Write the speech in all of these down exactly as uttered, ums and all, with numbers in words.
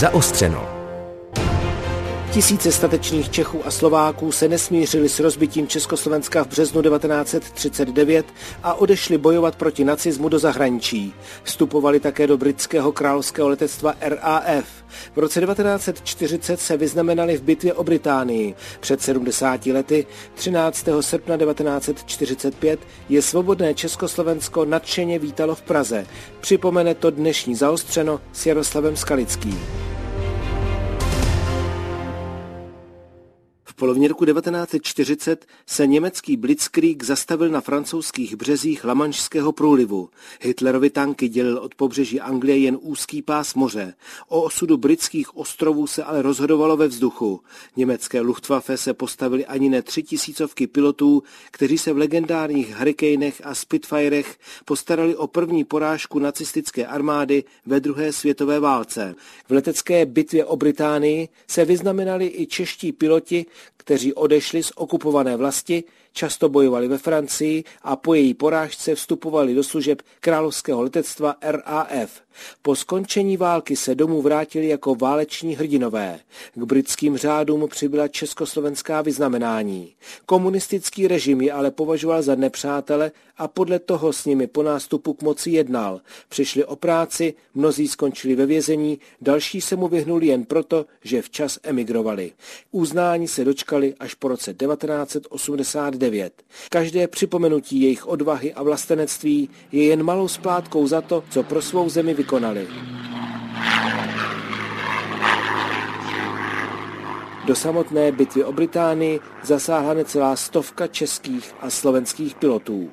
Zaostřeno. Tisíce statečných Čechů a Slováků se nesmířili s rozbitím Československa v březnu devatenáct set třicet devět a odešli bojovat proti nacismu do zahraničí. Vstupovali také do britského královského letectva R A F. V roce devatenáct set čtyřicet se vyznamenali v bitvě o Británii. Před sedmdesáti lety, třináctého srpna devatenáct set čtyřicet pět, je svobodné Československo nadšeně vítalo v Praze. Připomene to dnešní Zaostřeno s Jaroslavem Skalickým. V polovině roku devatenáct set čtyřicet se německý blitzkrieg zastavil na francouzských březích Lamanšského průlivu. Hitlerovi tanky dělil od pobřeží Anglie jen úzký pás moře. O osudu britských ostrovů se ale rozhodovalo ve vzduchu. Německé Luftwaffe se postavili ani ne tři tisícovky pilotů, kteří se v legendárních Hurricanech a Spitfirech postarali o první porážku nacistické armády ve druhé světové válce. V letecké bitvě o Británii se vyznamenali i čeští piloti, kteří odešli z okupované vlasti, často bojovali ve Francii a po její porážce vstupovali do služeb královského letectva R A F. Po skončení války se domů vrátili jako váleční hrdinové. K britským řádům přibyla československá vyznamenání. Komunistický režim je ale považoval za nepřátele a podle toho s nimi po nástupu k moci jednal. Přišli o práci, mnozí skončili ve vězení, další se mu vyhnuli jen proto, že včas emigrovali. Uznání se dočkali až po roce devatenáct set osmdesát devět. Každé připomenutí jejich odvahy a vlastenectví je jen malou splátkou za to, co pro svou zemi vykonali. Do samotné bitvy o Británii zasáhla necelá stovka českých a slovenských pilotů.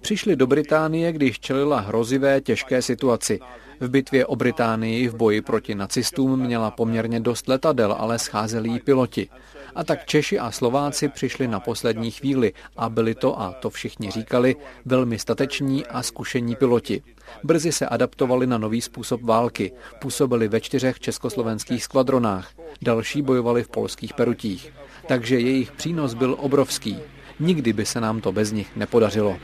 Přišli do Británie, když čelila hrozivé těžké situaci. V bitvě o Británii v boji proti nacistům měla poměrně dost letadel, ale scházeli jí piloti. A tak Češi a Slováci přišli na poslední chvíli a byli to, a to všichni říkali, velmi stateční a zkušení piloti. Brzy se adaptovali na nový způsob války, působili ve čtyřech československých skvadronách, další bojovali v polských Perutích. Takže jejich přínos byl obrovský. Nikdy by se nám to bez nich nepodařilo.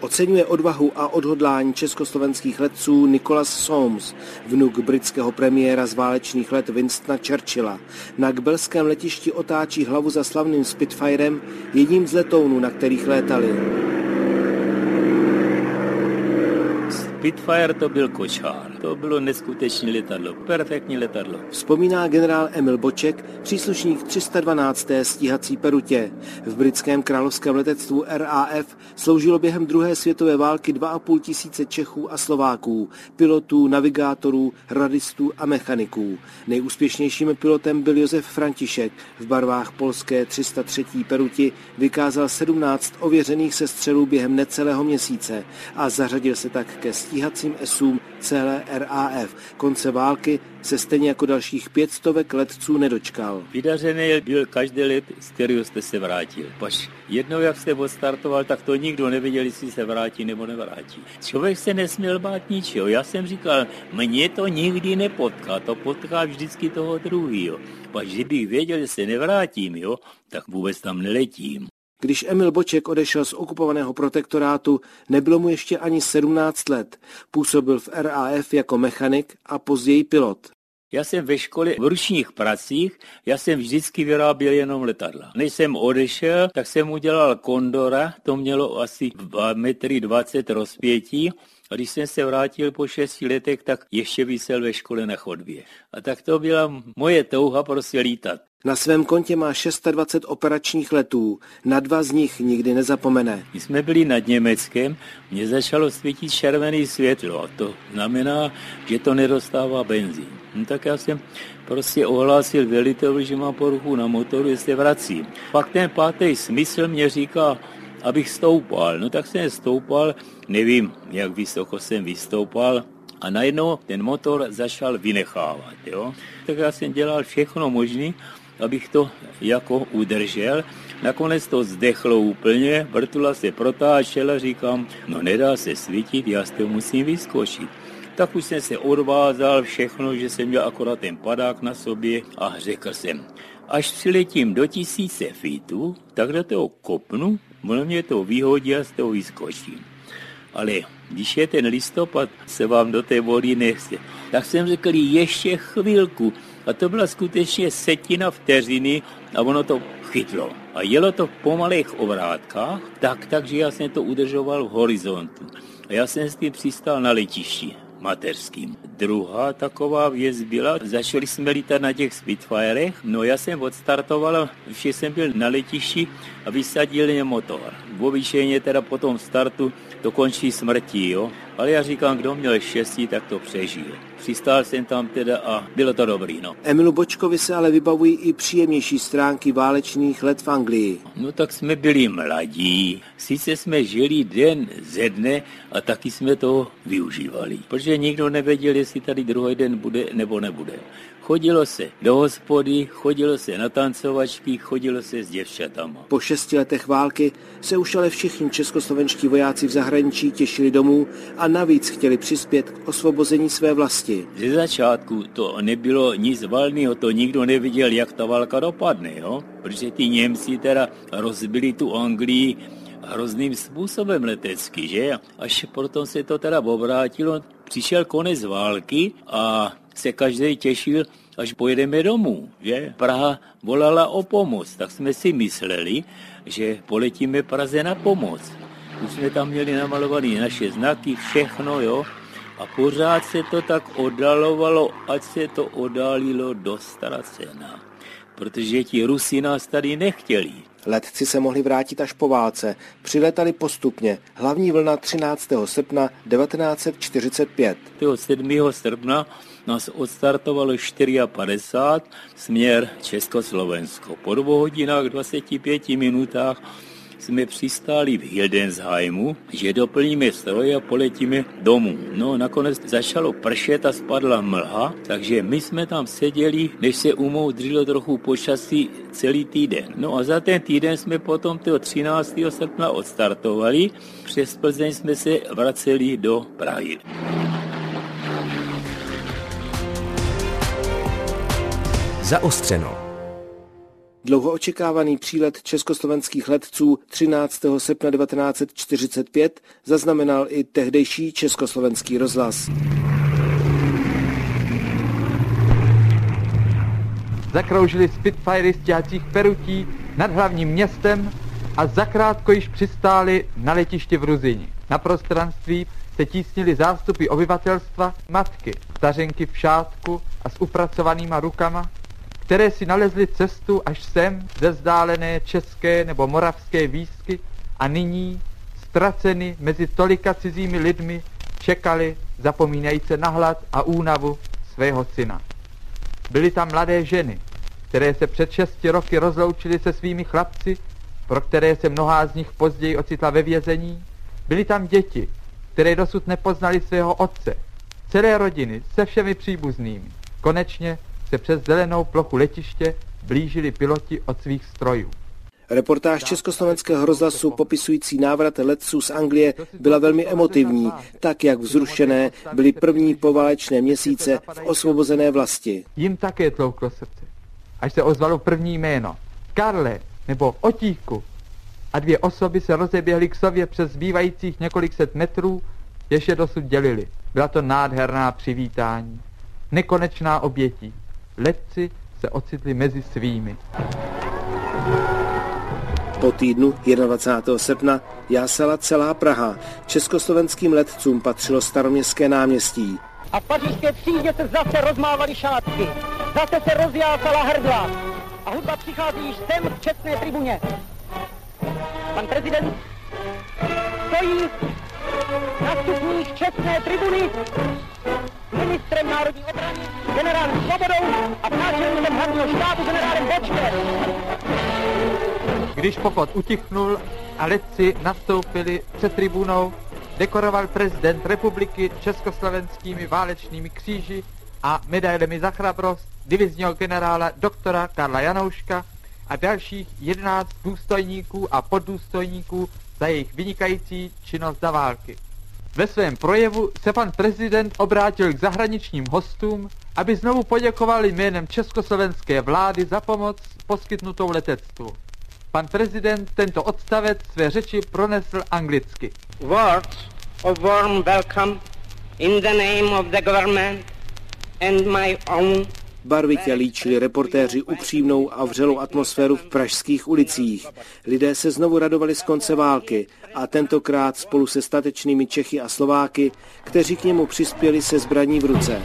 Oceňuje odvahu a odhodlání československých letců Nicholas Soames, vnuk britského premiéra z válečných let Winstona Churchilla. Na kbelském letišti otáčí hlavu za slavným Spitfirem, jedním z letounů, na kterých létali. Spitfire to byl kočár. To bylo neskutečné letadlo, perfektní letadlo. Vzpomíná generál Emil Boček, příslušník tři sta dvanácté stíhací Perutě. V britském královském letectvu R A F sloužilo během druhé světové války dva a půl tisíce Čechů a Slováků, pilotů, navigátorů, radistů a mechaniků. Nejúspěšnějším pilotem byl Josef František. V barvách polské tři sta třetí Peruti vykázal sedmnáct ověřených sestřelů během necelého měsíce a zařadil se tak ke stíhacím esům celé R A F. Konce války se stejně jako dalších pět stovek letců nedočkal. Vydařený byl každý let, z kterého jste se vrátil. Pač jednou, jak jste odstartoval, tak to nikdo nevěděl, jestli se vrátí nebo nevrátí. Člověk se nesměl bát ničeho. Já jsem říkal, mně to nikdy nepotká, to potká vždycky toho druhého. Pač kdybych věděl, že se nevrátím, jo, tak vůbec tam neletím. Když Emil Boček odešel z okupovaného protektorátu, nebylo mu ještě ani sedmnáct let. Působil v R A F jako mechanik a později pilot. Já jsem ve škole v ručních pracích, já jsem vždycky vyráběl jenom letadla. Než jsem odešel, tak jsem udělal kondora, to mělo asi dva metry dvacet rozpětí. A když jsem se vrátil po šesti letech, tak ještě vysel ve škole na chodbě. A tak to byla moje touha prostě lítat. Na svém kontě má dvacet šest operačních letů, na dva z nich nikdy nezapomene. My jsme byli nad Německem, mně začalo svítit červené světlo a to znamená, že to nedostává benzín. No tak já jsem prostě ohlásil veliteli, že mám poruchu na motoru, jestli vracím. Pak ten pátý smysl mě říká, abych stoupal. No tak jsem stoupal, nevím, jak vysoko jsem vystoupal. A najednou ten motor začal vynechávat. Jo? Tak já jsem dělal všechno možné, abych to jako udržel. Nakonec to zdechlo úplně, vrtula se protáčela, říkám, no nedá se svítit, já z toho musím vyskočit. Tak už jsem se odvázal všechno, že jsem měl akorát ten padák na sobě a řekl jsem, až přiletím do tisíce feetů, tak do toho kopnu Ono mě to vyhodí a z toho vyskočím. Ale když je ten listopad, se vám do té vody nechce. Tak jsem řekl, ještě chvilku. A to byla skutečně setina vteřiny a ono to chytlo. A jelo to v pomalých obrátkách, tak, takže já jsem to udržoval v horizontu. A já jsem s tím přistál na letišti mateřským. Druhá taková věc byla, začali jsme lítat na těch Spitfirech, no já jsem odstartoval, vše jsem byl na letišti a vysadil mě motor. Obyčejně teda po tom startu to končí smrtí, jo. Ale já říkám, kdo měl štěstí, tak to přežije. Přistál jsem tam teda a bylo to dobrý, no. Emilu Bočkovi se ale vybavují i příjemnější stránky válečných let v Anglii. No tak jsme byli mladí, sice jsme žili den ze dne a taky jsme to využívali, protože nikdo nevěděl, jestli tady druhý den bude nebo nebude. Chodilo se do hospody, chodilo se na tancovačky, chodilo se s děvčatama. Po šesti letech války se už ale všichni českoslovenští vojáci v zahraničí těšili domů a navíc chtěli přispět k osvobození své vlasti. Ze začátku to nebylo nic valného, to nikdo neviděl, jak ta válka dopadne, jo? Protože ty Němci teda rozbili tu Anglii hrozným způsobem letecky, že? Až potom se to teda obrátilo, přišel konec války a se každý těšil, až pojedeme domů, že? Praha volala o pomoc, tak jsme si mysleli, že poletíme Praze na pomoc. Už jsme tam měli namalované naše znaky, všechno, jo? A pořád se to tak oddalovalo, ať se to oddálilo do ztracena. Protože ti Rusi nás tady nechtěli. Letci se mohli vrátit až po válce. Přiletali postupně. Hlavní vlna třináctého srpna devatenáct set čtyřicet pět. sedmého srpna nás odstartovalo padesát čtyři směr Československo. Po dvou hodinách dvaceti pěti minutách jsme přistáli v Hildensheimu, že doplníme stroje a poletíme domů. No, nakonec začalo pršet a spadla mlha, takže my jsme tam seděli, než se umoudřilo trochu počasí celý týden. No a za ten týden jsme potom toho třináctého srpna odstartovali, přes Plzeň jsme se vraceli do Prahy. Zaostřeno. Dlouho očekávaný přílet československých letců třináctého srpna devatenáct set čtyřicet pět zaznamenal i tehdejší Československý rozhlas. Zakroužili Spitfire z těhacích perutí nad hlavním městem a zakrátko již přistáli na letišti v Ruzyni. Na prostranství se tísnily zástupy obyvatelstva, matky, stařenky v šátku a s upracovanýma rukama, které si nalezly cestu až sem ze vzdálené české nebo moravské výsky a nyní, ztraceny mezi tolika cizími lidmi, čekali, zapomínajíce na hlad a únavu svého syna. Byly tam mladé ženy, které se před šesti roky rozloučily se svými chlapci, pro které se mnohá z nich později ocitla ve vězení. Byly tam děti, které dosud nepoznali svého otce, celé rodiny se všemi příbuznými. Konečně se přes zelenou plochu letiště blížili piloti od svých strojů. Reportáž Československého rozhlasu popisující návrat letců z Anglie byla velmi emotivní, tak jak vzrušené byly první poválečné měsíce v osvobozené vlasti. Jim také tlouklo srdce, až se ozvalo první jméno. Karle nebo Otíku. A dvě osoby se rozeběhly k sobě přes zbývajících několik set metrů, jež je dosud dělili. Byla to nádherná přivítání, nekonečná obětí. Letci se ocitli mezi svými. Po týdnu dvacátého prvního srpna jásala celá Praha. Československým letcům patřilo Staroměstské náměstí. A v pařížské třídě se zase rozmávaly šátky. Zase se rozjásala hrdla. A hudba přichází již sem v čestné tribuně. Pan prezident stojí na stupních čestné tribuny ministrem národní obrany, generálem Svobodou a náčelníkem hlavního štábu generálem Bočkem. Když pochod utichnul a letci nastoupili před tribunou, dekoroval prezident republiky československými válečnými kříži a medailemi za chrabrost divizního generála doktora Karla Janouška a dalších jedenáct důstojníků a poddůstojníků za jejich vynikající činnost za války. Ve svém projevu se pan prezident obrátil k zahraničním hostům, aby znovu poděkovali jménem československé vlády za pomoc poskytnutou letectvu. Pan prezident tento odstavec své řeči pronesl anglicky. Words of warm welcome in the name of the government and my own. Barvitě líčili reportéři upřímnou a vřelou atmosféru v pražských ulicích. Lidé se znovu radovali z konce války a tentokrát spolu se statečnými Čechy a Slováky, kteří k němu přispěli se zbraní v ruce.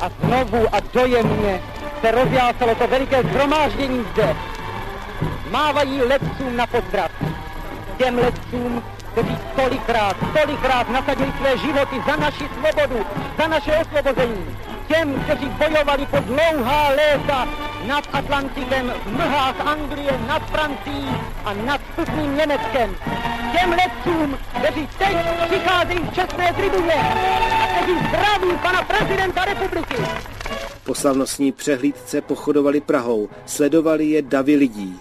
A znovu a dojemně se rozjásalo to veliké shromáždění zde. Mávají letcům na pozdrav. Těm letcům, kteří tolikrát, tolikrát nasadili své životy za naši svobodu, za naše osvobození. Těm, kteří bojovali po dlouhá léta nad Atlantikem, v mlhách Anglie, nad Francií a nad pustným Německem. Těm letcům, kteří teď přicházejí v čestné tribuně a kteří zdraví pana prezidenta republiky. Po slavnostní přehlídce pochodovali Prahou, sledovali je davy lidí.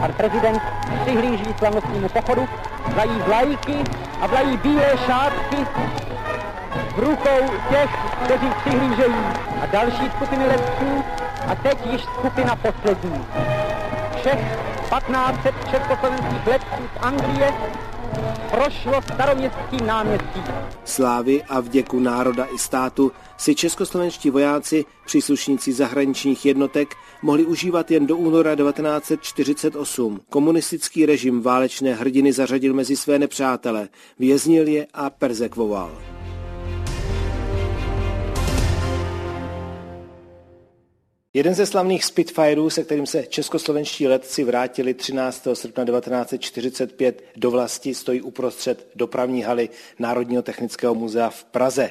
Pan prezident přihlíží slavnostnímu pochodu, vlají vlajky a vlají bílé šátky v rukou těch, kteří přihlížejí, a další skupiny letců a teď již skupina poslední. Všech patnáct set československých letců z Anglie prošlo Staroměstským náměstí. Slávy a vděku národa i státu si českoslovenští vojáci, příslušníci zahraničních jednotek, mohli užívat jen do února devatenáct set čtyřicet osm. Komunistický režim válečné hrdiny zařadil mezi své nepřátele, věznil je a perzekvoval. Jeden ze slavných Spitfireů, se kterým se českoslovenští letci vrátili třináctého srpna devatenáct set čtyřicet pět do vlasti, stojí uprostřed dopravní haly Národního technického muzea v Praze.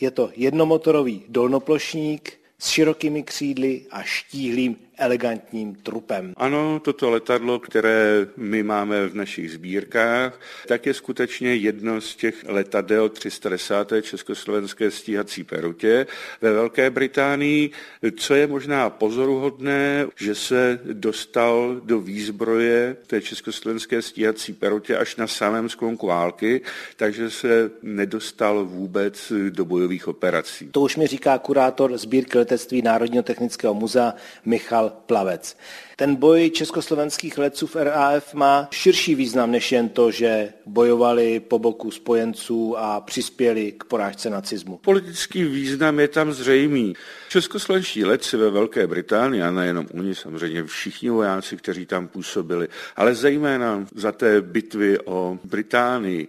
Je to jednomotorový dolnoplošník s širokými křídly a štíhlým elegantním trupem. Ano, toto letadlo, které my máme v našich sbírkách, tak je skutečně jedno z těch letadel tři sta desáté československé stíhací perutě ve Velké Británii, co je možná pozoruhodné, že se dostal do výzbroje té československé stíhací perutě až na samém sklonku války, takže se nedostal vůbec do bojových operací. To už mi říká kurátor sbírky letectví Národního technického muzea Michal Plavec. Ten boj československých letců v R A F má širší význam než jen to, že bojovali po boku spojenců a přispěli k porážce nacismu. Politický význam je tam zřejmý. Českoslovenští letci ve Velké Británii, a nejenom oni, samozřejmě všichni vojáci, kteří tam působili, ale zejména za té bitvy o Británii,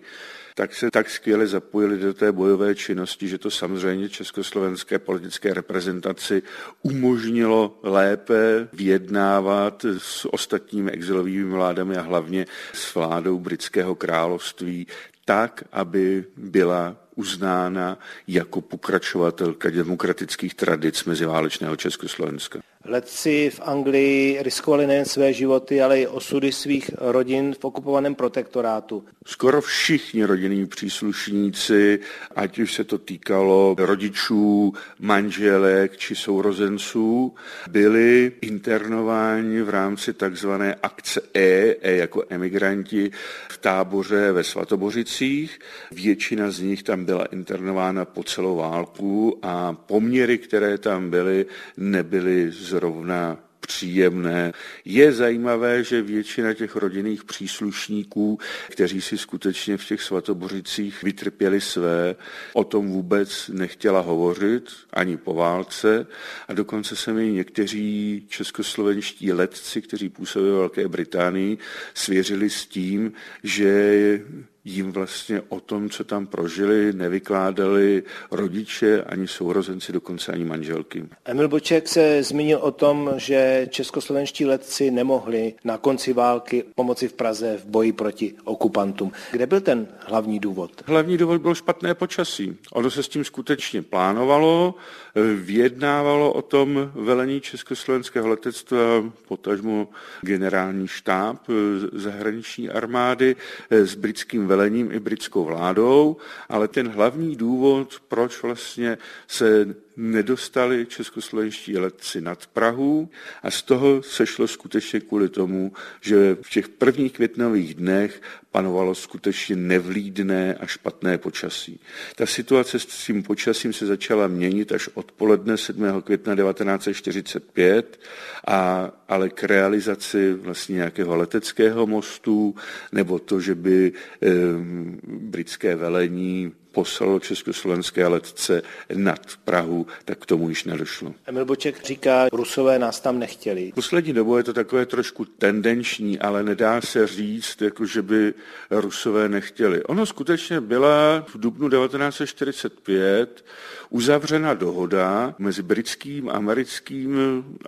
tak se tak skvěle zapojili do té bojové činnosti, že to samozřejmě československé politické reprezentaci umožnilo lépe vyjednávat s ostatními exilovými vládami a hlavně s vládou Britského království tak, aby byla uznána jako pokračovatelka demokratických tradic meziválečného Československa. Letci v Anglii riskovali nejen své životy, ale i osudy svých rodin v okupovaném protektorátu. Skoro všichni rodinní příslušníci, ať už se to týkalo rodičů, manželek či sourozenců, byli internováni v rámci takzvané akce E, E jako emigranti, v táboře ve Svatobořicích. Většina z nich tam byla internována po celou válku a poměry, které tam byly, nebyly zrovna příjemné. Je zajímavé, že většina těch rodinných příslušníků, kteří si skutečně v těch Svatobořicích vytrpěli své, o tom vůbec nechtěla hovořit, ani po válce. A dokonce se mi někteří českoslovenští letci, kteří působili ve Velké Británii, svěřili s tím, že jim vlastně o tom, co tam prožili, nevykládali rodiče, ani sourozenci, dokonce ani manželky. Emil Boček se zmínil o tom, že českoslovenští letci nemohli na konci války pomoci v Praze v boji proti okupantům. Kde byl ten hlavní důvod? Hlavní důvod bylo špatné počasí. Ono se s tím skutečně plánovalo, vyjednávalo o tom velení československého letectva, potažmo generální štáb zahraniční armády s britským velením i britskou vládou, ale ten hlavní důvod, proč vlastně se nedostali českoslovenští letci nad Prahu a z toho sešlo skutečně kvůli tomu, že v těch prvních květnových dnech panovalo skutečně nevlídné a špatné počasí. Ta situace s tím počasím se začala měnit až odpoledne sedmého května devatenáct set čtyřicet pět, a, ale k realizaci vlastně nějakého leteckého mostu nebo to, že by eh, britské velení poslalo československé letce nad Prahu, tak k tomu již nedošlo. Emil Boček říká, Rusové nás tam nechtěli. Poslední dobou je to takové trošku tendenční, ale nedá se říct, jako že by Rusové nechtěli. Ono skutečně byla v dubnu devatenáct set čtyřicet pět uzavřena dohoda mezi britským, americkým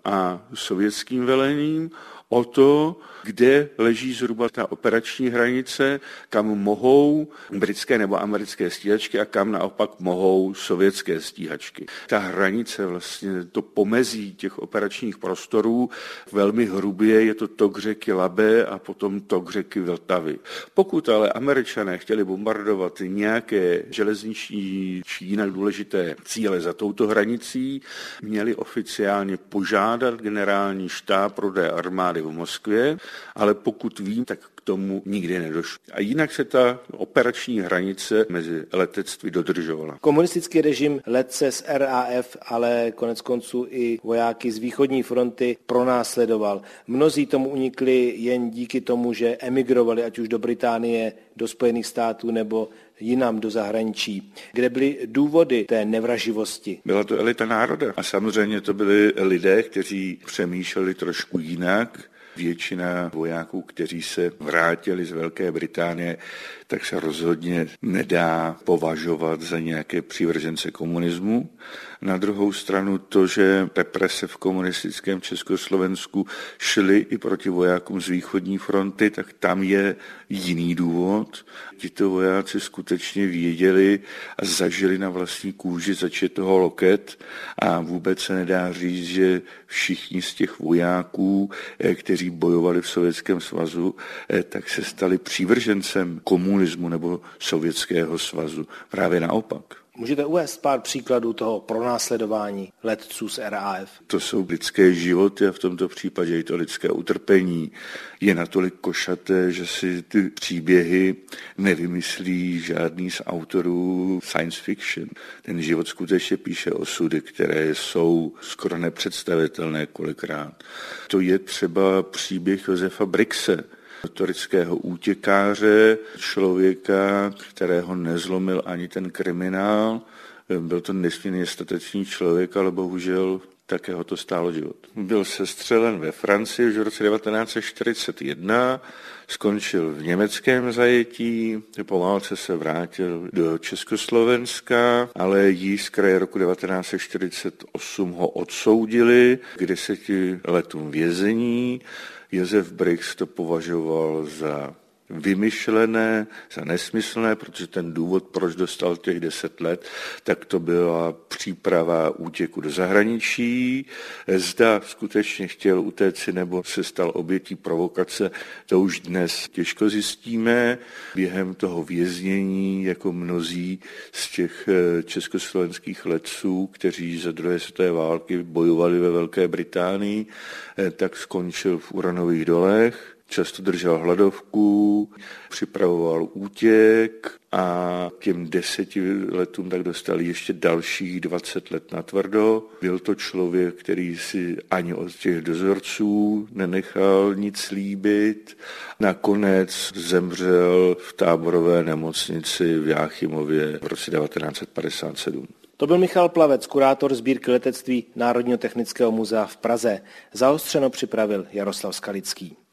a sovětským velením o to, kde leží zhruba ta operační hranice, kam mohou britské nebo americké stíhačky a kam naopak mohou sovětské stíhačky. Ta hranice, vlastně to pomezí těch operačních prostorů, velmi hrubě je to tok řeky Labe a potom tok řeky Vltavy. Pokud ale Američané chtěli bombardovat nějaké železniční či jinak důležité cíle za touto hranicí, měli oficiálně požádat generální štáb Rudé armády v Moskvě, ale pokud vím, tak k tomu nikdy nedošlo. A jinak se ta operační hranice mezi letectví dodržovala. Komunistický režim letce z R A F, ale konec konců i vojáky z východní fronty pronásledoval. Mnozí tomu unikli jen díky tomu, že emigrovali, ať už do Británie, do Spojených států nebo jinam do zahraničí, kde byly důvody té nevraživosti. Byla to elita národa a samozřejmě to byli lidé, kteří přemýšleli trošku jinak. Většina vojáků, kteří se vrátili z Velké Británie, tak se rozhodně nedá považovat za nějaké přívržence komunismu. Na druhou stranu to, že represe v komunistickém Československu šly i proti vojákům z východní fronty, tak tam je jiný důvod. Tito vojáci skutečně věděli a zažili na vlastní kůži začet toho loket a vůbec se nedá říct, že všichni z těch vojáků, kteří bojovali v Sovětském svazu, tak se stali přívržencem komunismu nebo Sovětského svazu. Právě naopak. Můžete uvést pár příkladů toho pronásledování letců z R A F? To jsou lidské životy a v tomto případě i to lidské utrpení. Je natolik košaté, že si ty příběhy nevymyslí žádný z autorů science fiction. Ten život skutečně píše osudy, které jsou skoro nepředstavitelné kolikrát. To je třeba příběh Josefa Brykse, notorického útěkáře, člověka, kterého nezlomil ani ten kriminál. Byl to nesmírně statečný člověk, ale bohužel také ho to stálo život. Byl sestřelen ve Francii v roce devatenáct set čtyřicet jedna, skončil v německém zajetí, po válce se vrátil do Československa, ale již z kraje roku devatenáct set čtyřicet osm ho odsoudili k deseti letům vězení. Josef Bryks to považoval za vymyšlené, za nesmyslné, protože ten důvod, proč dostal těch deset let, tak to byla příprava útěku do zahraničí. Zda skutečně chtěl utéci nebo se stal obětí provokace, to už dnes těžko zjistíme. Během toho věznění, jako mnozí z těch československých letců, kteří za druhé světové války bojovali ve Velké Británii, tak skončil v Uranových dolech. Často držel hladovku, připravoval útěk a těm deseti letům tak dostali ještě dalších dvacet let na tvrdo. Byl to člověk, který si ani od těch dozorců nenechal nic líbit. Nakonec zemřel v táborové nemocnici v Jáchymově v roce devatenáct set padesát sedm. To byl Michal Plavec, kurátor sbírky letectví Národního technického muzea v Praze. Zaostřeno připravil Jaroslav Skalický.